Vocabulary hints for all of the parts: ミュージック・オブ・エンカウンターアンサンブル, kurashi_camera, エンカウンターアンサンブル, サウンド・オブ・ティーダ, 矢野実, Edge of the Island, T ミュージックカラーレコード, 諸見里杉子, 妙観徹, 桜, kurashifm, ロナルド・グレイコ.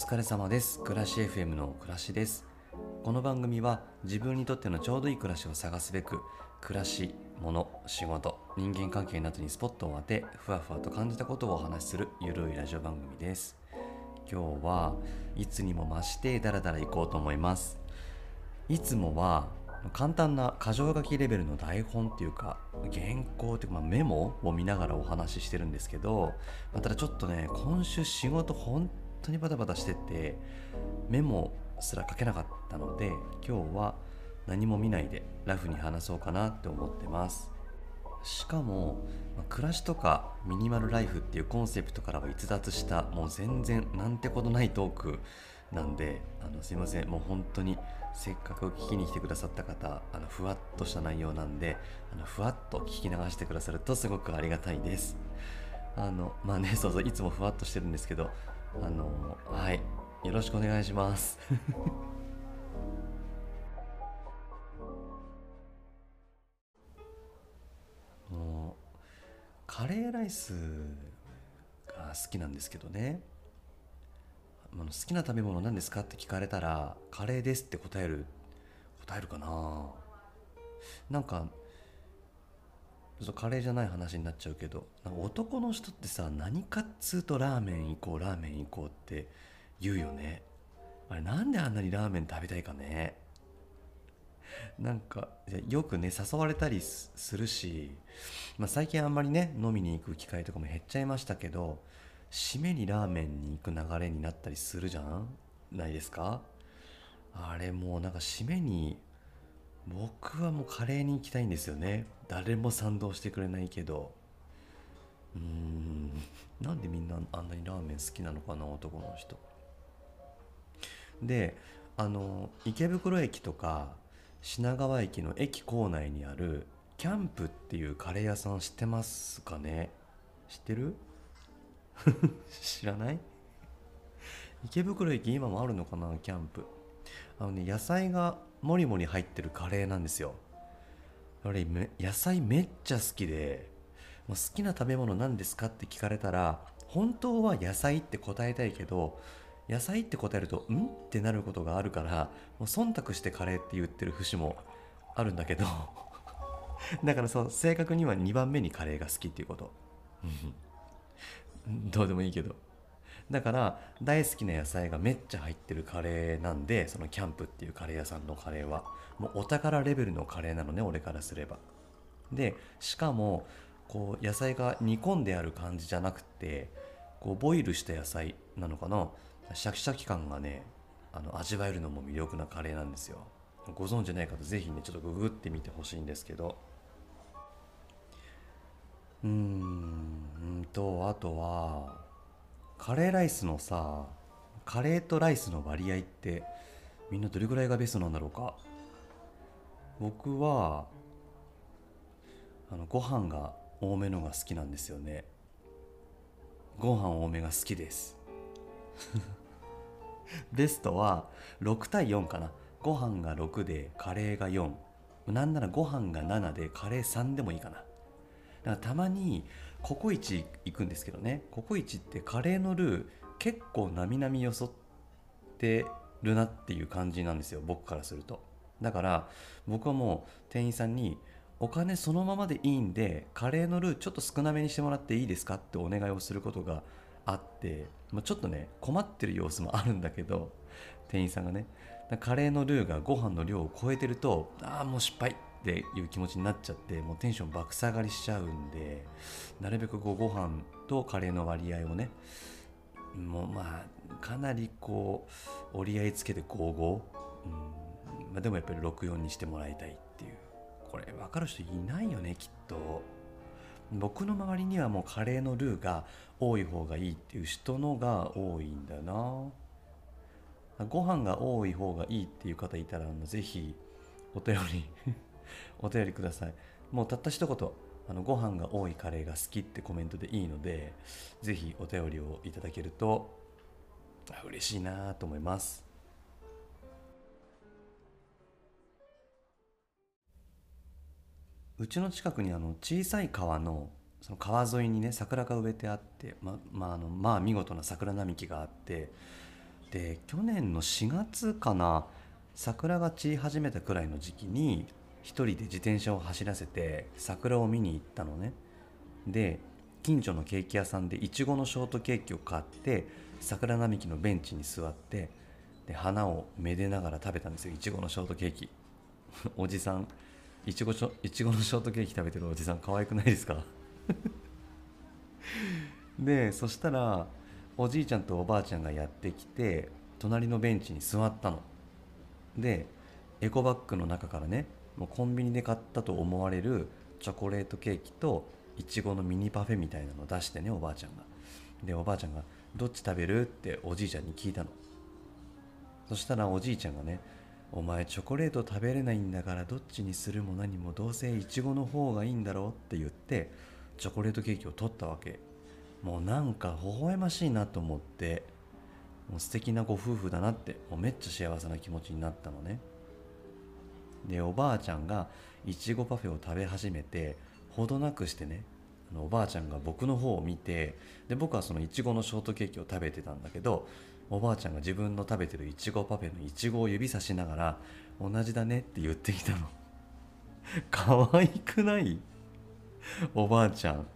疲れ様です。暮らし FM の暮らしです。この番組は自分にとってのちょうどいい暮らしを探すべく、暮らし、物、仕事、人間関係などにスポットを当て、ふわふわと感じたことをお話しするゆるいラジオ番組です。今日はいつにも増してダラダラ行こうと思います。いつもは簡単な箇条書きレベルの台本っていうか原稿というかメモを見ながらお話ししてるんですけど、ただちょっとね、今週仕事本当にバタバタしててメモすら書けなかったので、今日は何も見ないでラフに話そうかなって思ってます。しかも暮らしとかミニマルライフっていうコンセプトからは逸脱した、もう全然なんてことないトークなんで、すいません。もう本当にせっかく聞きに来てくださった方、ふわっとした内容なんで、ふわっと聞き流してくださるとすごくありがたいです。そういつもふわっとしてるんですけど、はい、よろしくお願いしますもうカレーライスが好きなんですけどね、好きな食べ物何ですかって聞かれたらカレーですって答えるかな。なんかちょっとカレーじゃない話になっちゃうけど、なんか男の人ってさ、何かっつうとラーメン行こうって言うよね。あれなんであんなにラーメン食べたいかね。なんかよくね誘われたりするし、最近あんまりね飲みに行く機会とかも減っちゃいましたけど、締めにラーメンに行く流れになったりするじゃんないですか。あれもうなんか締めに、僕はもうカレーに行きたいんですよね。誰も賛同してくれないけど、なんでみんなあんなにラーメン好きなのかな、男の人で。池袋駅とか品川駅の駅構内にあるキャンプっていうカレー屋さん知ってますかね。知ってる知らない？池袋駅今もあるのかな、キャンプ。野菜がもりもり入ってるカレーなんですよ。あれ野菜めっちゃ好きで、好きな食べ物なんですかって聞かれたら本当は野菜って答えたいけど、野菜って答えるとんってなることがあるから、もう忖度してカレーって言ってる節もあるんだけどだからそう、正確には2番目にカレーが好きっていうことどうでもいいけど、だから大好きな野菜がめっちゃ入ってるカレーなんで、そのキャンプっていうカレー屋さんのカレーはもうお宝レベルのカレーなのね、俺からすれば。でしかもこう野菜が煮込んである感じじゃなくて、こうボイルした野菜なのかな、シャキシャキ感がね、味わえるのも魅力なカレーなんですよ。ご存じない方ぜひねちょっとググってみてほしいんですけど、あとはカレーライスのさ、カレーとライスの割合ってみんなどれぐらいがベストなんだろうか。僕はご飯が多めのが好きなんですよね。ご飯多めが好きですベストは6対4かな。ご飯が6でカレーが4、なんならご飯が7でカレー3でもいいかな。だからたまにココイチ行くんですけどね、ココイチってカレーのルー結構なみなみよそってるなっていう感じなんですよ、僕からすると。だから僕はもう店員さんにお金そのままでいいんでカレーのルーちょっと少なめにしてもらっていいですかってお願いをすることがあって、ちょっとね困ってる様子もあるんだけど、店員さんがねカレーのルーがご飯の量を超えてると、もう失敗っていう気持ちになっちゃって、もうテンション爆下がりしちゃうんで、なるべくご飯とカレーの割合をね、もうかなりこう折り合いつけて5-5、でもやっぱり6-4にしてもらいたいっていう。これ分かる人いないよねきっと。僕の周りにはもうカレーのルーが多い方がいいっていう人のが多いんだな。ご飯が多い方がいいっていう方いたらぜひお便りお便りください。もうたった一言、ご飯が多いカレーが好きってコメントでいいので、ぜひお便りをいただけると嬉しいなと思います。うちの近くに小さい川の、その川沿いにね桜が植えてあって、見事な桜並木があって、で、去年の4月かな、桜が散り始めたくらいの時期に一人で自転車を走らせて桜を見に行ったのね。で、近所のケーキ屋さんでイチゴのショートケーキを買って、桜並木のベンチに座って、で花をめでながら食べたんですよ、イチゴのショートケーキ。おじさん、イチゴのショートケーキ食べてるおじさん可愛くないですか？で、そしたらおじいちゃんとおばあちゃんがやってきて、隣のベンチに座ったの。で、エコバッグの中からね、もうコンビニで買ったと思われるチョコレートケーキとイチゴのミニパフェみたいなのを出してね、おばあちゃんが。で、おばあちゃんがどっち食べるっておじいちゃんに聞いたの。そしたらおじいちゃんがね、お前チョコレート食べれないんだから、どっちにするも何もどうせイチゴの方がいいんだろうって言って、チョコレートケーキを取ったわけ。もうなんか微笑ましいなと思って、もう素敵なご夫婦だなって、もうめっちゃ幸せな気持ちになったのね。で、おばあちゃんがいちごパフェを食べ始めて、ほどなくしてね、おばあちゃんが僕の方を見て、で、僕はそのいちごのショートケーキを食べてたんだけど、おばあちゃんが自分の食べてるいちごパフェのいちごを指さしながら、同じだねって言ってきたの。可愛くない？おばあちゃん。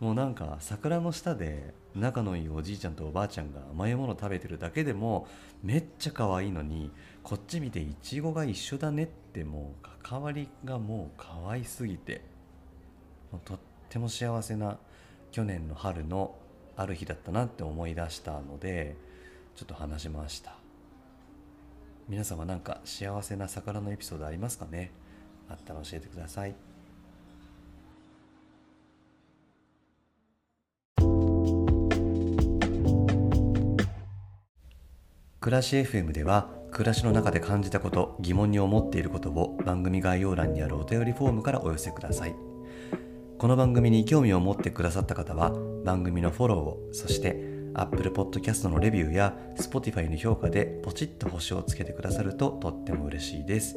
もうなんか桜の下で仲のいいおじいちゃんとおばあちゃんが甘いもの食べてるだけでもめっちゃ可愛いのに、こっち見てイチゴが一緒だねって、もう関わりがもう可愛すぎて、もうとっても幸せな去年の春のある日だったなって思い出したので、ちょっと話しました。皆様なんか幸せな桜のエピソードありますかね？あったら教えてください。暮らし FM では、暮らしの中で感じたこと、疑問に思っていることを番組概要欄にあるお便りフォームからお寄せください。この番組に興味を持ってくださった方は番組のフォローを、そして Apple Podcast のレビューや Spotify の評価でポチッと星をつけてくださるととっても嬉しいです。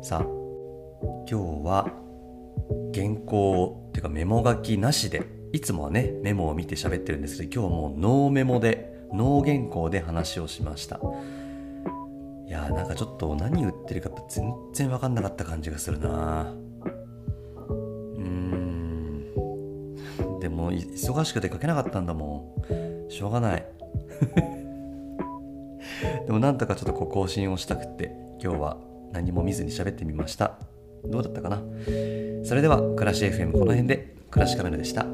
さあ、今日は原稿っていうかメモ書きなしで、いつもはねメモを見て喋ってるんですけど、今日はもうノーメモで、ノー原稿で話をしました。いやー、なんかちょっと何言ってるか全然分かんなかった感じがするな。でも忙しくて書けなかったんだもん、しょうがない。でもなんとかちょっとこう更新をしたくって、今日は何も見ずに喋ってみました。どうだったかな？それでは暮らし FM この辺で、暮らしカメラでした。